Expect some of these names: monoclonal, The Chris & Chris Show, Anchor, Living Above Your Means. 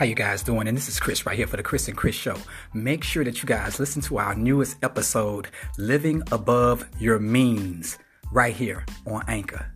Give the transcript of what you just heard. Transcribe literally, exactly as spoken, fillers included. How you guys doing? And this is Chris right here for the Chris and Chris Show. Make sure that you guys listen to our newest episode, Living Above Your Means, right here on Anchor.